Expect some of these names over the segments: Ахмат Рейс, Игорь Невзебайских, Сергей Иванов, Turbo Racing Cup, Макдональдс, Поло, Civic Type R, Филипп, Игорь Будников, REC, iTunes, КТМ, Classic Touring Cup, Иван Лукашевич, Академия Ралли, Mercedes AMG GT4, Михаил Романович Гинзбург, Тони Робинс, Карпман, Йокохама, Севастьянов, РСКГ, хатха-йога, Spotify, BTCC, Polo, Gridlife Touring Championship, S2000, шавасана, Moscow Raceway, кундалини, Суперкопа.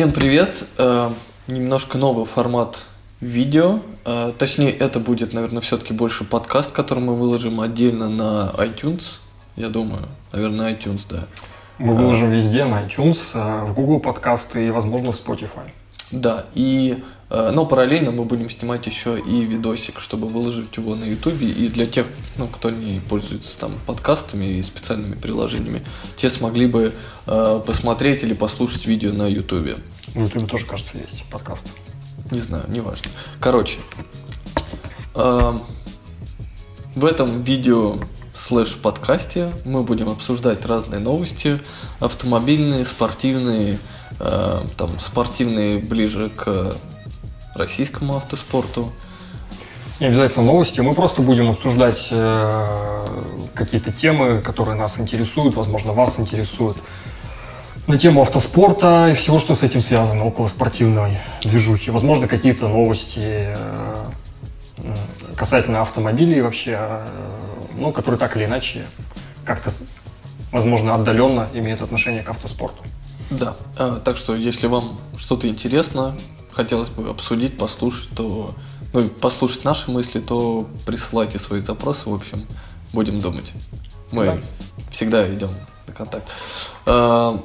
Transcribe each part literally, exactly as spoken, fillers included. Всем привет! Немножко новый формат видео. Точнее, это будет, наверное, все-таки больше подкаст, который мы выложим отдельно на iTunes. Я думаю, наверное, iTunes, да. Мы выложим везде на iTunes, в Google подкасты и, возможно, в Spotify. Да, и, но параллельно мы будем снимать еще и видосик, чтобы выложить его на YouTube. И для тех, ну, кто не пользуется там подкастами и специальными приложениями, те смогли бы э, посмотреть или послушать видео на YouTube. В YouTube тоже, кажется, есть подкаст. Не знаю, неважно. Короче, э, в этом видео слэш подкасте мы будем обсуждать разные новости, автомобильные, спортивные, э, там спортивные ближе к российскому автоспорту. Не обязательно новости, мы просто будем обсуждать э, какие-то темы, которые нас интересуют, возможно, вас интересуют, на тему автоспорта и всего, что с этим связано, около спортивной движухи. Возможно, какие-то новости э, касательно автомобилей вообще, э, ну, которые так или иначе как-то, возможно, отдаленно имеют отношение к автоспорту. Да, э, так что, если вам что-то интересно, хотелось бы обсудить, послушать, то... Ну, послушать наши мысли, то присылайте свои запросы, в общем, будем думать. Мы да. всегда идем на контакт. А,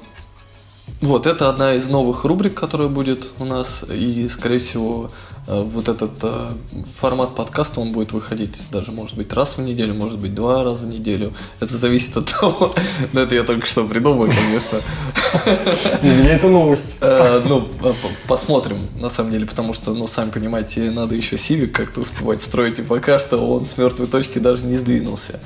вот, это одна из новых рубрик, которая будет у нас, и, скорее всего, вот этот а, формат подкаста, он будет выходить даже, может быть, раз в неделю, может быть, два раза в неделю. Это зависит от того, но это я только что придумал, конечно. Для меня это новость. А, ну, посмотрим, на самом деле, потому что, ну, сами понимаете, надо еще Civic как-то успевать строить, и пока что он с мертвой точки даже не сдвинулся.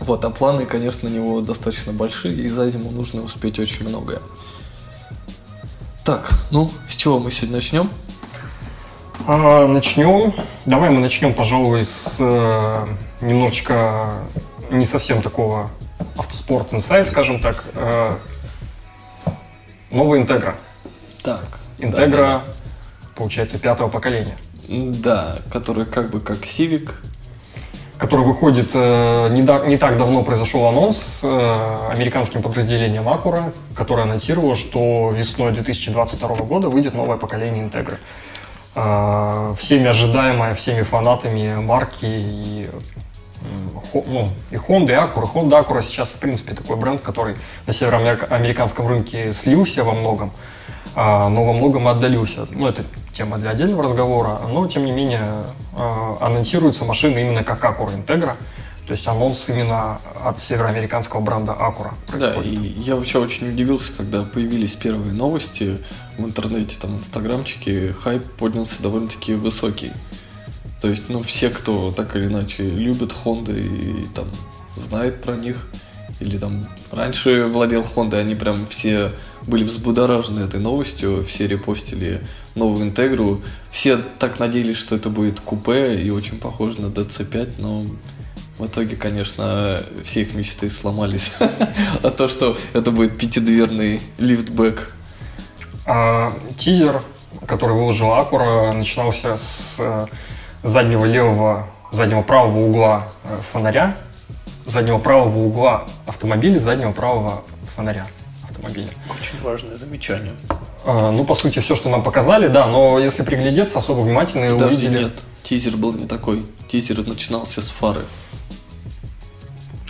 Вот, а планы, конечно, у него достаточно большие, и за зиму нужно успеть очень многое. Так, ну, с чего мы сегодня начнем? Начнем. Давай мы начнем, пожалуй, с э, немножечко не совсем такого автоспорт-инсайта, скажем так. Э, новый Integra. Так. Integra, да, да. Получается, пятого поколения. Да, который как бы как Civic. Который выходит, э, не, да, не так давно произошел анонс э, американским подразделением Acura, которое анонсировало, что весной две тысячи двадцать второго года выйдет новое поколение Integra. Всеми ожидаемая, всеми фанатами марки и, ну, и Honda, и Acura. Honda, Acura сейчас, в принципе, такой бренд, который на североамериканском рынке слился во многом, но во многом отдалился. Ну, это тема для отдельного разговора, но, тем не менее, анонсируется машина именно как Acura Integra. То есть анонс именно от североамериканского бренда Acura. Да, и я вообще очень удивился, когда появились первые новости в интернете, там, инстаграмчики, хайп поднялся довольно-таки высокий. То есть, ну, все, кто так или иначе любит Honda и там знает про них, или там раньше владел Honda, они прям все были взбудоражены этой новостью, все репостили новую Integra, все так надеялись, что это будет купе и очень похоже на ди си пять, но... В итоге, конечно, все их мечты сломались. А то, что это будет пятидверный лифтбэк. А, тизер, который выложил Acura, начинался с заднего левого, заднего правого угла фонаря, заднего правого угла автомобиля, заднего правого фонаря автомобиля. Очень важное замечание. А, ну, по сути, все, что нам показали, да, но если приглядеться особо внимательно... Подожди, увидели... нет, тизер был не такой. Тизер начинался с фары.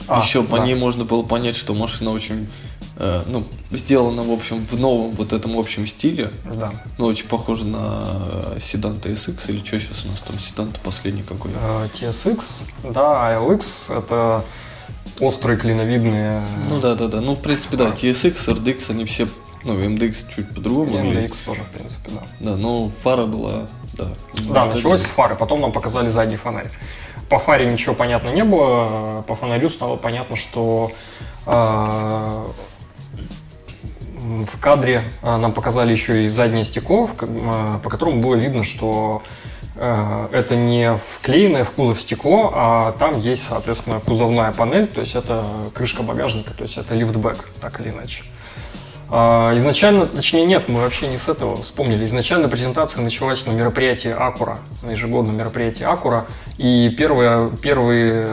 А, Еще да. по ней можно было понять, что машина очень, э, ну, сделана, в общем, в новом вот этом общем стиле. Да. Ну, очень похожа на седан ти эс икс, или что сейчас у нас там седан-то последний какой? ти эс икс, да, ай эл икс, это острые клиновидные... Ну, да-да-да, ну, в принципе, да, ти эс икс, эр ди экс, они все, ну, эм ди экс чуть по-другому. И эм ди экс тоже, в принципе, да. Да, но фара была, да. Да, началось с фары, потом нам показали задний фонарь. По фаре ничего понятно не было, по фонарю стало понятно, что э, в кадре нам показали еще и заднее стекло, по которому было видно, что э, это не вклеенное в кузов стекло, а там есть, соответственно, кузовная панель, то есть это крышка багажника, то есть это лифтбэк, так или иначе. Э, изначально, точнее нет, мы вообще не с этого вспомнили, изначально презентация началась на мероприятии Acura, на ежегодном мероприятии Acura. И первая, первая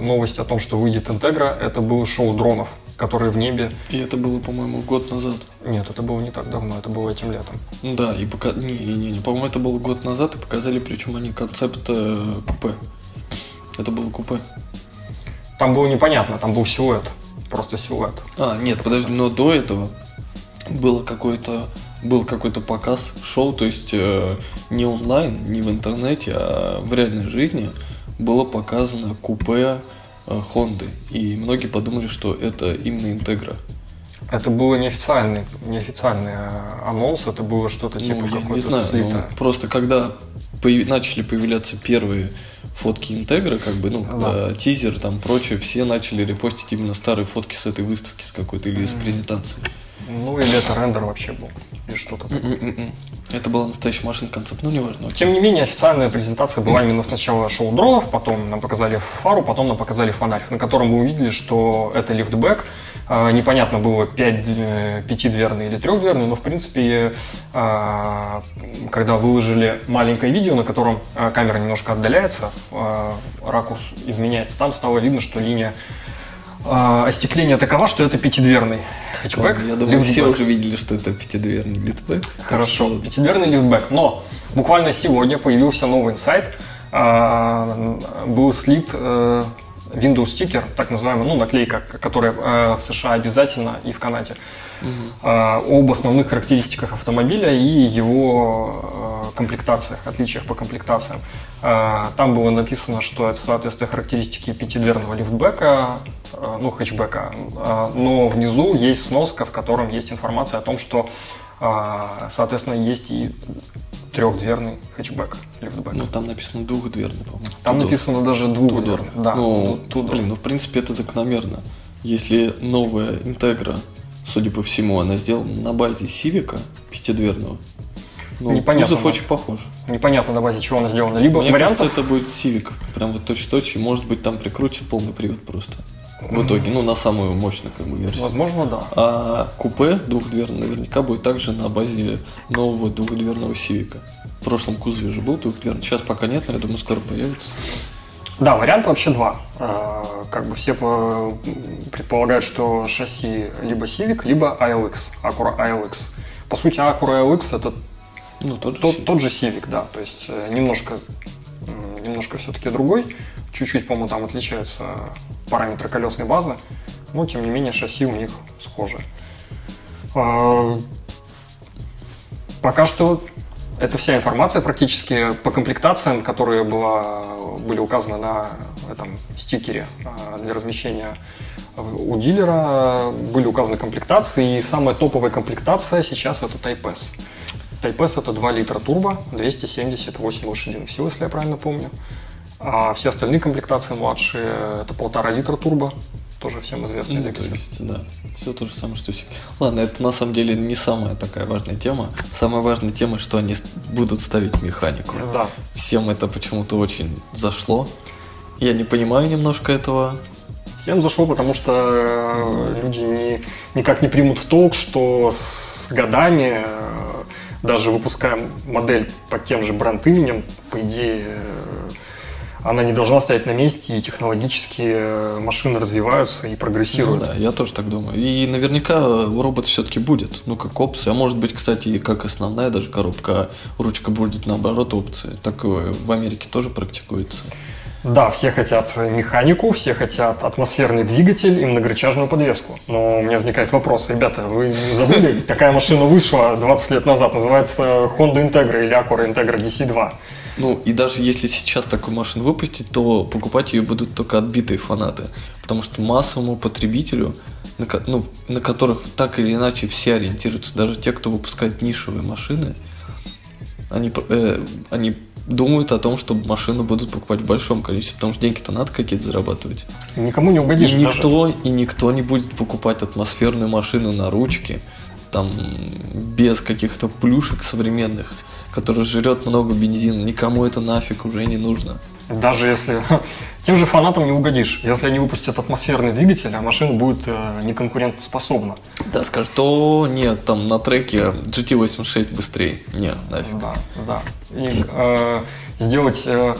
новость о том, что выйдет Integra, это было шоу дронов. которые в небе. И это было, по-моему, год назад. Нет, это было не так давно, это было этим летом. Да, и пока... Не, не, не, по-моему, это было год назад, и показали, причем они концепт э, купе. Это было купе. Там было непонятно, там был силуэт, просто силуэт. А, нет, подожди, но до этого было какое-то... Был какой-то показ, шоу, то есть э, не онлайн, не в интернете, а в реальной жизни было показано купе э, Honda. И многие подумали, что это именно Integra. Это было неофициальный, неофициальный анонс, это было что-то типа ну, какое-то не знаю, слитое. Просто когда появ... начали появляться первые фотки Integra, как бы, ну, да. э, тизер, там прочее, все начали репостить именно старые фотки с этой выставки, с какой-то или mm. с презентации. Ну или это рендер вообще был, или что-то такое. Это была настоящая машина концепт, ну неважно. Тем не менее, официальная презентация была именно сначала шоу дронов, потом нам показали фару, потом нам показали фонарь, на котором мы увидели, что это лифтбэк. Непонятно было, пятидверный или трехдверный, но в принципе, когда выложили маленькое видео, на котором камера немножко отдаляется, ракурс изменяется, там стало видно, что линия остекление такова, что это пятидверный хэтчбэк. Я думаю, все уже видели, что это пятидверный лифтбэк. Хорошо, что... пятидверный лифтбэк. Но буквально сегодня появился новый инсайт. Был слит Windows-стикер, так называемая, ну, наклейка, которая в США обязательно и в Канаде. Угу. Об основных характеристиках автомобиля и его комплектациях, отличиях по комплектациям. Там было написано, что это соответствует характеристике пятидверного лифтбека, ну, хэтчбека, но внизу есть сноска, в котором есть информация о том, что, соответственно, есть и трехдверный хэтчбэк, лифтбэк. Ну, там написано двухдверный, по-моему. Там Tudor. Написано даже двухдверный. Да. Ну, блин, ну, в принципе, это закономерно. Если новая Integra, судя по всему, она сделана на базе Civic пятидверного. Ну, непонятно, кузов очень похож. Непонятно, на базе чего она сделана. Либо мне вариантов... кажется, это будет Civic. Прям вот точь-в-точь. И, может быть, там прикрутит полный привод просто. В итоге, ну, на самую мощную как бы версию. Возможно, да. А купе двухдверное наверняка будет также на базе нового двухдверного Civic. В прошлом кузове же был двухдверный. Сейчас пока нет, но я думаю, скоро появится. Да, вариант вообще два. Как бы все предполагают, что шасси либо Civic, либо эй эл икс, Acura эй эл икс. По сути, Acura эй эл икс это ну, тот, же тот, тот же Civic, да. То есть немножко, немножко все-таки другой. Чуть-чуть, по-моему, там отличаются параметры колесной базы, но тем не менее шасси у них схожи. Пока что это вся информация практически по комплектациям, которые была, были указаны на этом стикере для размещения у дилера. Были указаны комплектации, и самая топовая комплектация сейчас это Type S. Type S это два литра турбо, двести семьдесят восемь лошадиных сил, если я правильно помню. А все остальные комплектации младшие – это полтора литра турбо, тоже всем известный двигатель. Ну, то есть, да, все то же самое, что и все. Ладно, это на самом деле не самая такая важная тема. Самая важная тема, что они будут ставить механику. Да. Всем это почему-то очень зашло. Я не понимаю немножко этого. Всем зашло, потому что люди не, никак не примут в толк, что с годами, даже выпуская модель под тем же бренд-именем, по идее, она не должна стоять на месте, и технологически машины развиваются и прогрессируют. Ну, да, я тоже так думаю. И наверняка у робота все-таки будет, ну, как опция. А может быть, кстати, и как основная даже коробка, ручка будет наоборот опция. Так в Америке тоже практикуется. Да, все хотят механику, все хотят атмосферный двигатель и многорычажную подвеску. Но у меня возникает вопрос. Ребята, вы не забыли? Такая машина вышла двадцать лет назад. Называется Honda Integra или Acura Integra ди си два. Ну, и даже если сейчас такую машину выпустить, то покупать ее будут только отбитые фанаты. Потому что массовому потребителю, на, ко- ну, на которых так или иначе все ориентируются, даже те, кто выпускает нишевые машины, они, э, они думают о том, что машину будут покупать в большом количестве, потому что деньги-то надо какие-то зарабатывать. Никому не угодишь. И никто, и никто не будет покупать атмосферную машину на ручке, там, без каких-то плюшек современных, который жрет много бензина, никому это нафиг уже не нужно. Даже если... Тем же фанатам не угодишь. Если они выпустят атмосферный двигатель, а машина будет э, неконкурентоспособна. Да, скажут, о, нет, там на треке джи ти восемьдесят шесть быстрее. Нет, нафиг. Да, да. И э, сделать э,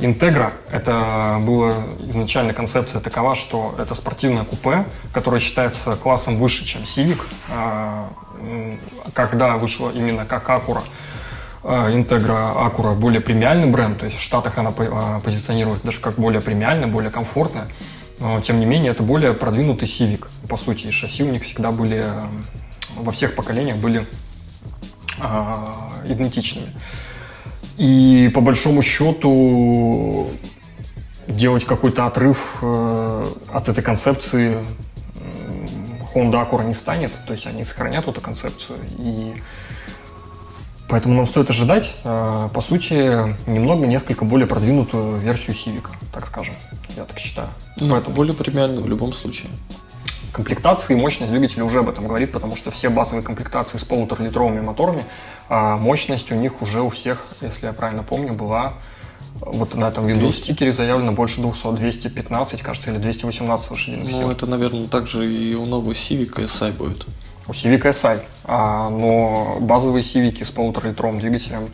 Integra, это была изначально концепция такова, что это спортивное купе, которое считается классом выше, чем Civic. Когда вышла именно как Acura, Integra, Acura более премиальный бренд, то есть в Штатах она позиционировалась даже как более премиальная, более комфортная, но тем не менее это более продвинутый Civic, по сути, и шасси у них всегда были, во всех поколениях были идентичными. И по большому счету делать какой-то отрыв от этой концепции Honda Acura не станет, то есть они сохранят эту концепцию, и поэтому нам стоит ожидать, по сути, немного, несколько более продвинутую версию Civic, так скажем, я так считаю. Но поэтому более премиальную в любом случае. Комплектации и мощность двигателя уже об этом говорит, потому что все базовые комплектации с полуторалитровыми моторами, а мощность у них уже у всех, если я правильно помню, была, вот на этом виду стикере заявлено больше двухсот, двести пятнадцать, кажется, или двести восемнадцать лошадиных сил. Ну, это, наверное, также и у нового Civic эс ай будет. У Civic эс ай, а, но базовые Civic с полуторалитровым двигателем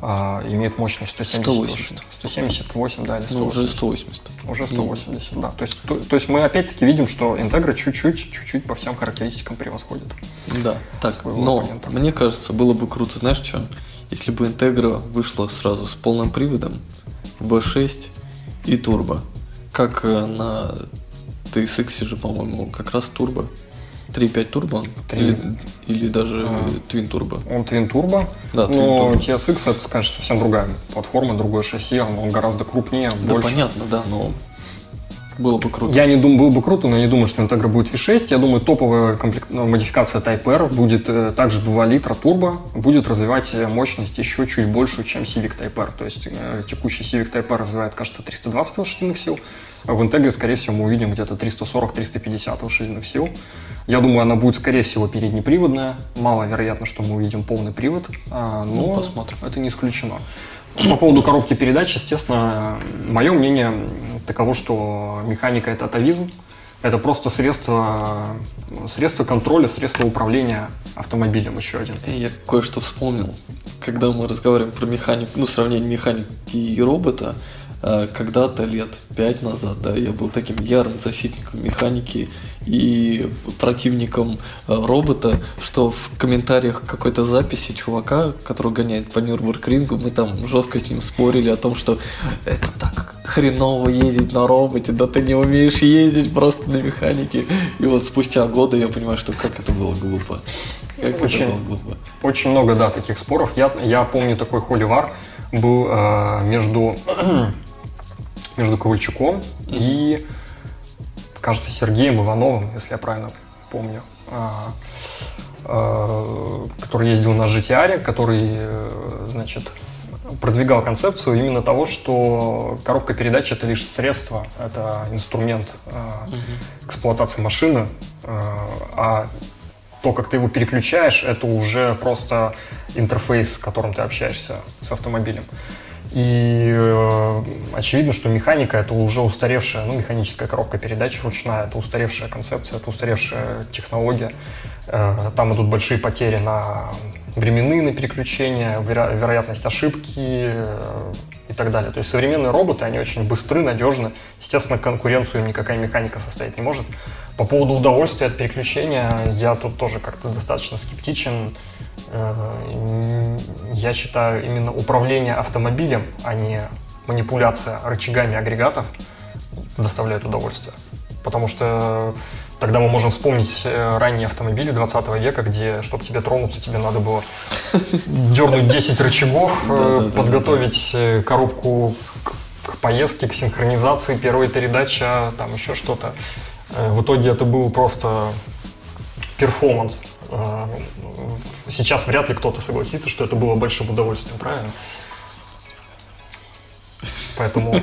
а, имеют мощность сто семьдесят. сто семьдесят восемь, да, или сто восемьдесят. Ну, уже сто восемьдесят. Уже сто восемьдесят, ну, да. То есть, то, то есть мы опять-таки видим, что Integra чуть-чуть, чуть-чуть по всем характеристикам превосходит. Да, так, но оппонента. Мне кажется, было бы круто, знаешь что, если бы Integra вышла сразу с полным приводом, ви шесть и турбо. Как на ти эс икс же, по-моему, как раз турбо. три пять турбо или, или даже Twin Turbo. Он Twin Turbo, да, но Twin Turbo. ти эс икс это, конечно, совсем другая платформа, другое шасси, он, он гораздо крупнее, да, больше. Понятно, да, но было бы круто. Я не думаю, было бы круто, но я не думаю, что Integra будет ви шесть. Я думаю, топовая комплект... модификация Type R будет э, также два литра турбо, будет развивать мощность еще чуть больше, чем Civic Type R. То есть э, текущий Civic Type R развивает, кажется, триста двадцать лошадиных сил. В Integra, скорее всего, мы увидим где-то триста сорок - триста пятьдесят лошадиных сил. Я думаю, она будет, скорее всего, переднеприводная. Маловероятно, что мы увидим полный привод, но ну, посмотрим. Это не исключено. По поводу коробки передач, естественно, мое мнение таково, что механика – это атовизм. Это просто средство, средство контроля, средство управления автомобилем еще один. Я кое-что вспомнил. Когда мы разговариваем про механику, ну, сравнение механики и робота, когда-то лет пять назад, да, я был таким ярым защитником механики и противником робота, что в комментариях какой-то записи чувака, который гоняет по Нюрбургрингу, мы там жестко с ним спорили о том, что это так хреново ездить на роботе, да ты не умеешь ездить просто на механике. И вот спустя годы я понимаю, что как это было глупо. Как очень, это было глупо. Очень много, да, таких споров. Я, я помню такой холивар был э, между... между Ковальчуком mm-hmm. и, кажется, Сергеем Ивановым, если я правильно помню, а, а, который ездил на джи ти ар, который, значит, продвигал концепцию именно того, что коробка передач – это лишь средство, это инструмент а, mm-hmm. эксплуатации машины, а, а то, как ты его переключаешь, это уже просто интерфейс, с которым ты общаешься с автомобилем. И э, очевидно, что механика – это уже устаревшая, ну, механическая коробка передач ручная, это устаревшая концепция, это устаревшая технология. Э, там идут большие потери на временные, на переключения, веро- вероятность ошибки э, и так далее. То есть современные роботы, они очень быстры, надежны. Естественно, конкуренцию им никакая механика составить не может. По поводу удовольствия от переключения, я тут тоже как-то достаточно скептичен. Я считаю, именно управление автомобилем, а не манипуляция рычагами агрегатов доставляет удовольствие. Потому что тогда мы можем вспомнить ранние автомобили двадцатого века, где, чтобы тебе тронуться, тебе надо было дернуть десять рычагов, подготовить коробку к поездке, к синхронизации, первая передача, там еще что-то. В итоге это был просто перформанс. Сейчас вряд ли кто-то согласится, что это было большим удовольствием, правильно? Поэтому,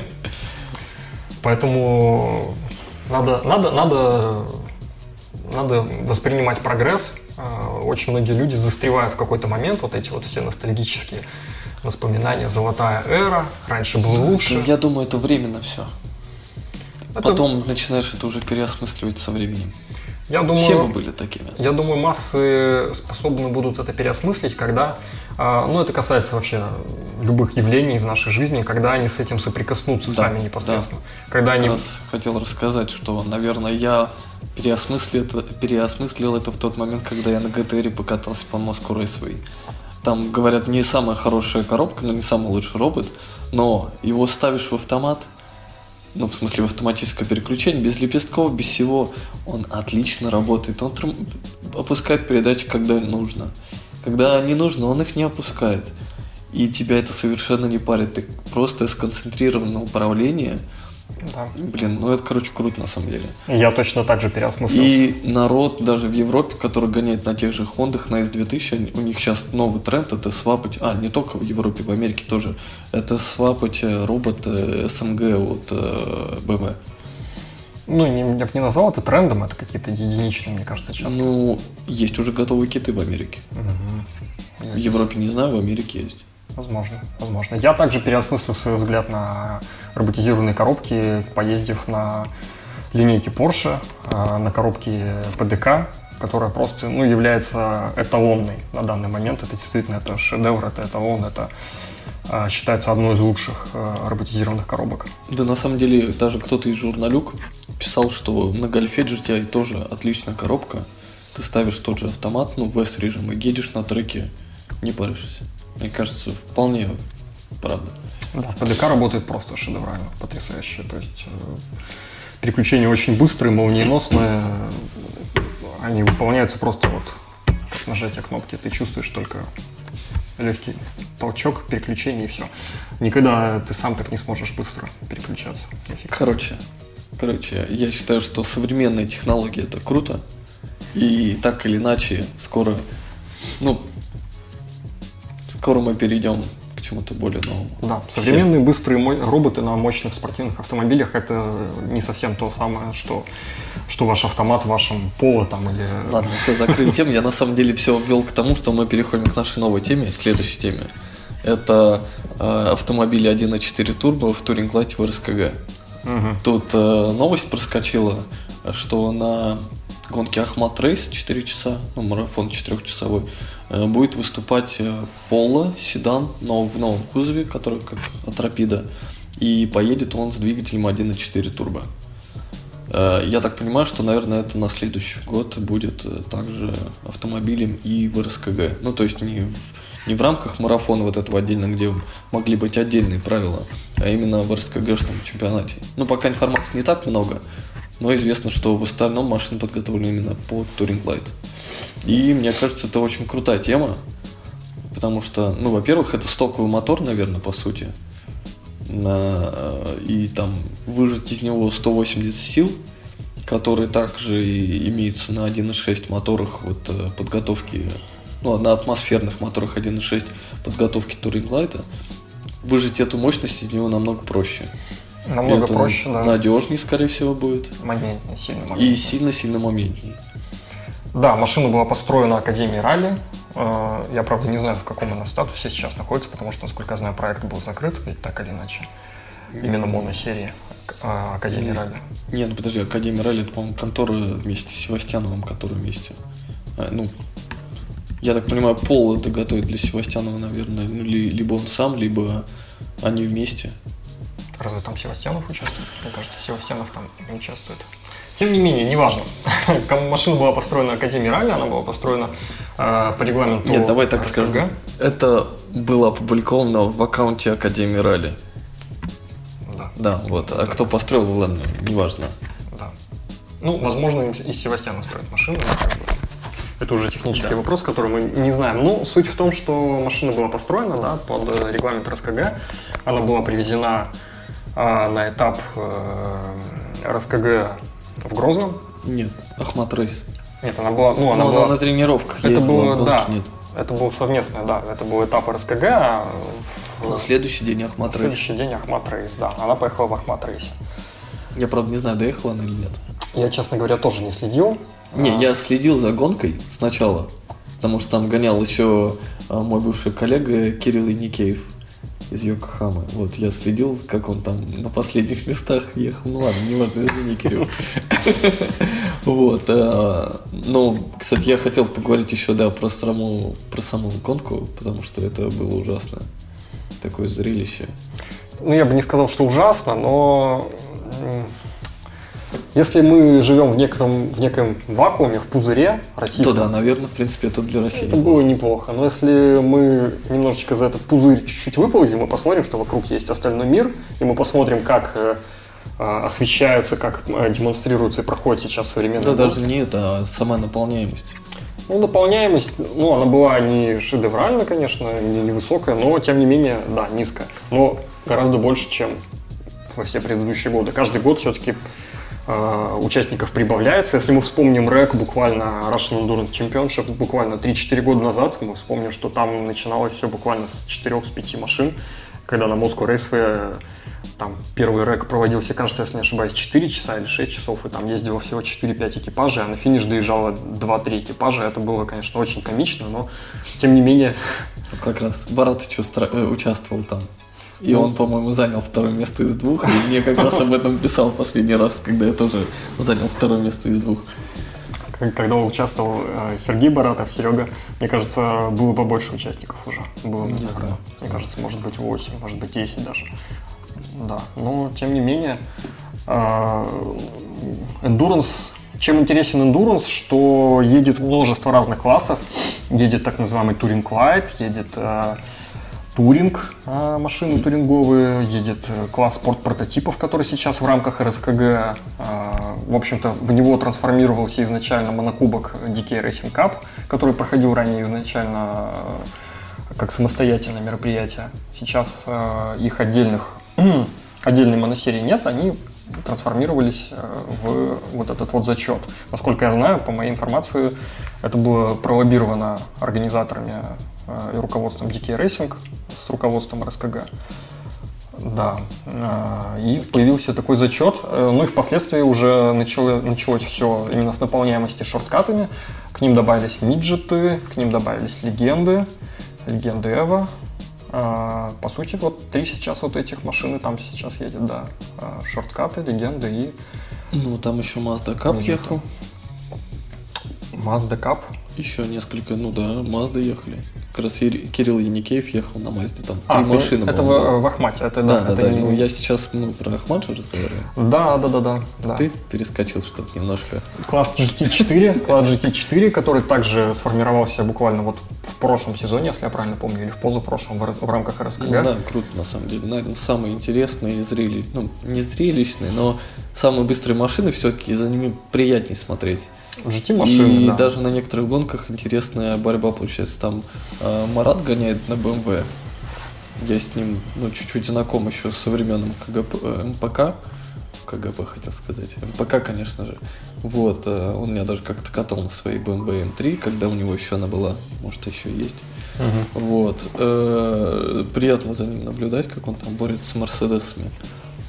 поэтому надо, надо, надо, надо воспринимать прогресс. Очень многие люди застревают в какой-то момент, вот эти вот все ностальгические воспоминания, золотая эра, раньше было лучше. Я думаю, это временно все. Это... Потом начинаешь это уже переосмысливать со временем. Я думаю, все мы были такими. Я думаю, массы способны будут это переосмыслить, когда, ну, это касается вообще любых явлений в нашей жизни, когда они с этим соприкоснутся, да, сами непосредственно. Да. Когда я они... как раз хотел рассказать, что, наверное, я переосмыслил это, переосмыслил это в тот момент, когда я на джи ти ар покатался по Moscow Raceway. Там, говорят, не самая хорошая коробка, но не самый лучший робот, но его ставишь в автомат, ну, в смысле, в автоматическое переключение, без лепестков, без всего, он отлично работает. Он тром... опускает передачи, когда нужно. Когда не нужно, он их не опускает. И тебя это совершенно не парит. Ты просто сконцентрирован на управлении. Да. Блин, ну это, короче, круто на самом деле. Я точно так же переосмыслил. И народ даже в Европе, который гоняет на тех же Хондах, на эс две тысячи, у них сейчас новый тренд — это свапать, а не только в Европе, в Америке тоже, это свапать робот эс эм джи от бэ эм вэ. Ну, не, я бы не назвал это трендом, это какие-то единичные, мне кажется, сейчас. Ну, есть уже готовые киты в Америке. Угу. В Европе не знаю, в Америке есть. Возможно, возможно. Я также переосмыслил свой взгляд на роботизированные коробки, поездив на линейке Porsche, на коробке пэ дэ ка, которая просто, ну, является эталонной на данный момент. Это действительно, это шедевр, это эталон, это считается одной из лучших роботизированных коробок. Да, на самом деле, даже кто-то из журналюк писал, что на Golf джи ти ай тоже отличная коробка. Ты ставишь тот же автомат, ну, в эс-режим, и едешь на треке, не паришься. Мне кажется, вполне правда. Да, пэ дэ ка работает просто шедеврально, потрясающе. То есть переключения очень быстрые, молниеносные. Они выполняются просто вот как нажатие кнопки. Ты чувствуешь только легкий толчок, переключение и все. Никогда ты сам так не сможешь быстро переключаться. Короче, короче, я считаю, что современные технологии — это круто. И так или иначе скоро, ну, скоро мы перейдем к чему-то более новому. Да, современные быстрые мо- роботы на мощных спортивных автомобилях — это не совсем то самое, что, что ваш автомат в вашем поло там или... Ладно, все, закрыли тему. Я на самом деле все ввел к тому, что мы переходим к нашей новой теме, следующей теме. Это э, автомобили один и четыре турбо в Туринг Лайте в эр эс ка гэ. Угу. Тут э, новость проскочила, что на гонке Ахмат Рейс четыре часа, ну, марафон четырехчасовой, будет выступать Polo, седан, но в новом кузове, который как от Рапида, и поедет он с двигателем один и четыре турбо. Я так понимаю, что, наверное, это на следующий год будет также автомобилем и в эр эс ка гэ. Ну, то есть не в, не в рамках марафона вот этого отдельно, где могли быть отдельные правила, а именно в эр эс ка гэшном чемпионате. Ну, пока информации не так много, но известно, что в остальном машины подготовлены именно по Touring Light. И мне кажется, это очень крутая тема, потому что, ну, во-первых, это стоковый мотор, наверное, по сути, и там выжать из него сто восемьдесят сил, которые также и имеются на один и шесть моторах вот подготовки, ну, на атмосферных моторах один и шесть подготовки Touring Light. Выжать эту мощность из него намного проще. Намного это проще, да. Надежнее, скорее всего, будет. Моментнее, сильно моментнее. И сильно-сильно моментнее. Да, машина была построена Академией Ралли. Я, правда, не знаю, в каком она статусе сейчас находится, потому что, насколько я знаю, проект был закрыт, ведь так или иначе. Именно моносерия Академии Ралли. Не, ну подожди, Академия Ралли — это, по-моему, контора вместе с Севастьяновым, которая вместе. Ну, я так понимаю, Пол это готовит для Севастьянова, наверное. Ну, либо он сам, либо они вместе. Разве там Севастьянов участвует? Мне кажется, Севастьянов там не участвует. Тем не менее, неважно. Машина была построена Академией Ралли, она была построена э, по регламенту... Нет, давай так скажем. Это было опубликовано в аккаунте Академии Ралли. Да. Да, вот. А да. Кто построил, ладно, неважно. Да. Ну, возможно, и Севастьянов строит машину. Это уже технический, да, вопрос, который мы не знаем. Ну, суть в том, что машина была построена, да, под регламент эр эс ка гэ. Она была привезена э, на этап э, эр эс ка гэ в Грозном? Нет, Ахмат Рейс. Нет, она была... Ну, она, была, она на тренировках это ездила, было, да, нет. Это было совместное, да. Это был этап эр эс ка гэ. А в, на следующий день Ахмат Рейс. На следующий день Ахмат Рейс, да. Она поехала в Ахмат Рейс. Я, правда, не знаю, доехала она или нет. Я, честно говоря, тоже не следил. Не, а... я следил за гонкой сначала, потому что там гонял еще мой бывший коллега Кирилл Яникеев. из Йокохамы. Вот, я следил, как он там на последних местах ехал. Ну ладно, не важно, извини, Кирилл. Вот. Ну, кстати, я хотел поговорить еще, да, про саму гонку, потому что это было ужасно. Такое зрелище. Ну, я бы не сказал, что ужасно, но... Если мы живем в неком, в неком вакууме, в пузыре российском... То да, наверное, в принципе, это для России. Это было неплохо. Но если мы немножечко за этот пузырь чуть-чуть выползем, мы посмотрим, что вокруг есть остальной мир, и мы посмотрим, как освещаются, как демонстрируются и проходят сейчас современные... Да, даже не это, а сама наполняемость. Ну, наполняемость, ну, она была не шедевральна, конечно, не высокая, но, тем не менее, да, низкая. Но гораздо больше, чем во все предыдущие годы. Каждый год все-таки... участников прибавляется. Если мы вспомним рек, буквально Russian Endurance Championship, буквально три-четыре года назад, мы вспомним, что там начиналось все буквально с четырех-пяти машин, когда на Moscow Raceway там первый рек проводился, кажется, если не ошибаюсь, четыре часа или шесть часов, и там ездило всего четыре-пять экипажей, а на финиш доезжало два-три экипажа. Это было, конечно, очень комично, но тем не менее... Как раз Барат участвовал там. И он, по-моему, занял второе место из двух. И мне как раз об этом писал последний раз, когда я тоже занял второе место из двух. Когда участвовал Сергей Баратов, Серега, мне кажется, было побольше участников уже. Было, не наверное, знаю. Мне кажется, может быть восемь, может быть десять даже. Да, но тем не менее, эндуранс... Чем интересен эндуранс, что едет множество разных классов. Едет так называемый Туринг Лайт, едет... Туринг, машины туринговые, едет класс спорт-прототипов, который сейчас в рамках эр эс ка гэ, в общем-то, в него трансформировался изначально монокубок ди кей Racing Cup, который проходил ранее изначально как самостоятельное мероприятие. Сейчас их отдельных, отдельной моносерии нет, они трансформировались в вот этот вот зачет. Насколько я знаю, по моей информации, это было пролоббировано организаторами и руководством ди кей Racing с руководством эр эс ка гэ. Да. И появился такой зачет. Ну и впоследствии уже начало, началось все именно с наполняемости шорткатами. К ним добавились миджеты, к ним добавились легенды, легенды Эва. По сути, вот три сейчас вот этих машины там сейчас едет, да. Шорткаты, легенды и... Ну, там еще Мазда Кап ехал. Мазда Кап. Еще несколько, ну да, Мазды ехали. Как раз Кирилл Яникеев ехал на Мазде, там а, три машины было. Это в, в Ахмате, это да. Да, это да, не... ну я сейчас ну, про Ахмат же разговариваю. Да, да, да, да. да. Ты перескочил что-то немножко. Класс джи ти четыре, класс джи ти четыре, который также сформировался буквально вот в прошлом сезоне, если я правильно помню, или в позапрошлом, в, в рамках эр эс ка гэ. Ну, да, круто на самом деле. Наверное, самые интересные, зрели... ну не зрелищные, но самые быстрые машины все-таки, за ними приятнее смотреть. джи ти-машины, и да. Даже на некоторых гонках интересная борьба получается. Там э, Марат гоняет на бэ эм вэ. Я с ним ну, чуть-чуть знаком еще со времен эм ка гэ пэ, эм пэ ка. ка гэ пэ хотел сказать. эм пэ ка, конечно же. Вот. Э, он меня даже как-то катал на своей бэ эм вэ эм три, когда у него еще она была. Может, еще есть. Угу. Вот. Э, приятно за ним наблюдать, как он там борется с Мерседесами.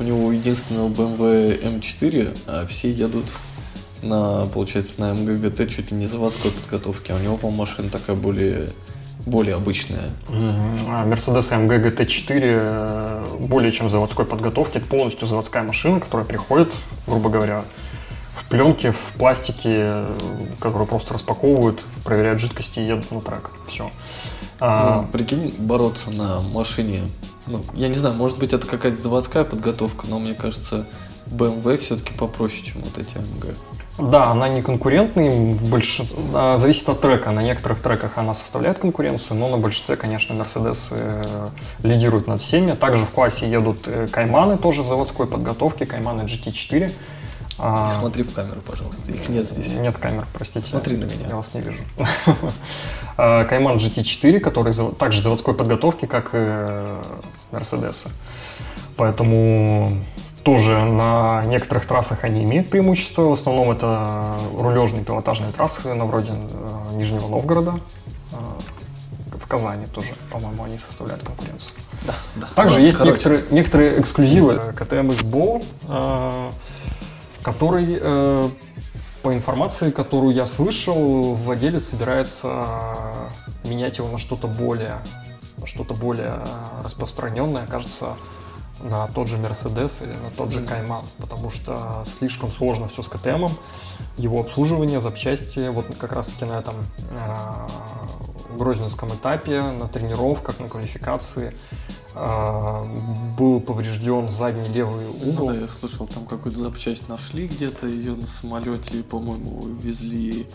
У него единственного бэ эм вэ эм четыре, а все едут на, получается, на эм гэ гэ тэ чуть ли не заводской подготовки, а у него, по-моему, машина такая более, более обычная. А Mercedes эй эм джи джи ти четыре более чем заводской подготовки, это полностью заводская машина, которая приходит, грубо говоря, в пленке, в пластике, которую просто распаковывают, проверяют жидкости и едут на трек. Все. А... Ну, прикинь, бороться на машине, ну, я не знаю, может быть, это какая-то заводская подготовка, но мне кажется, бэ эм вэ все-таки попроще, чем вот эти эм гэ. Да, она не конкурентная, больш... зависит от трека. На некоторых треках она составляет конкуренцию, но на большинстве, конечно, Мерседесы лидируют над всеми. Также в классе едут Кайманы, тоже заводской подготовки, Кайманы джи ти четыре. Не смотри в камеру, пожалуйста, их нет здесь. Нет камер, простите. Смотри на меня. Я вас не вижу. Кайман джи ти четыре, который также заводской подготовки, как и Мерседесы. Поэтому... Тоже на некоторых трассах они имеют преимущество, в основном это рулежные пилотажные трассы, на вроде Нижнего Новгорода, в Казани тоже, по-моему, они составляют конкуренцию. Да, да. Также да, есть некоторые, некоторые эксклюзивы кэ тэ эм икс бол, который, по информации, которую я слышал, владелец собирается менять его на что-то более что-то более распространенное окажется на тот же Mercedes или на тот же Кайман, потому что слишком сложно все с КТМом, его обслуживание, запчасти, вот как раз-таки на этом э, грозненском этапе, на тренировках, на квалификации э, был поврежден задний левый угол. Да, я слышал, там какую-то запчасть нашли где-то, ее на самолете, по-моему, везли.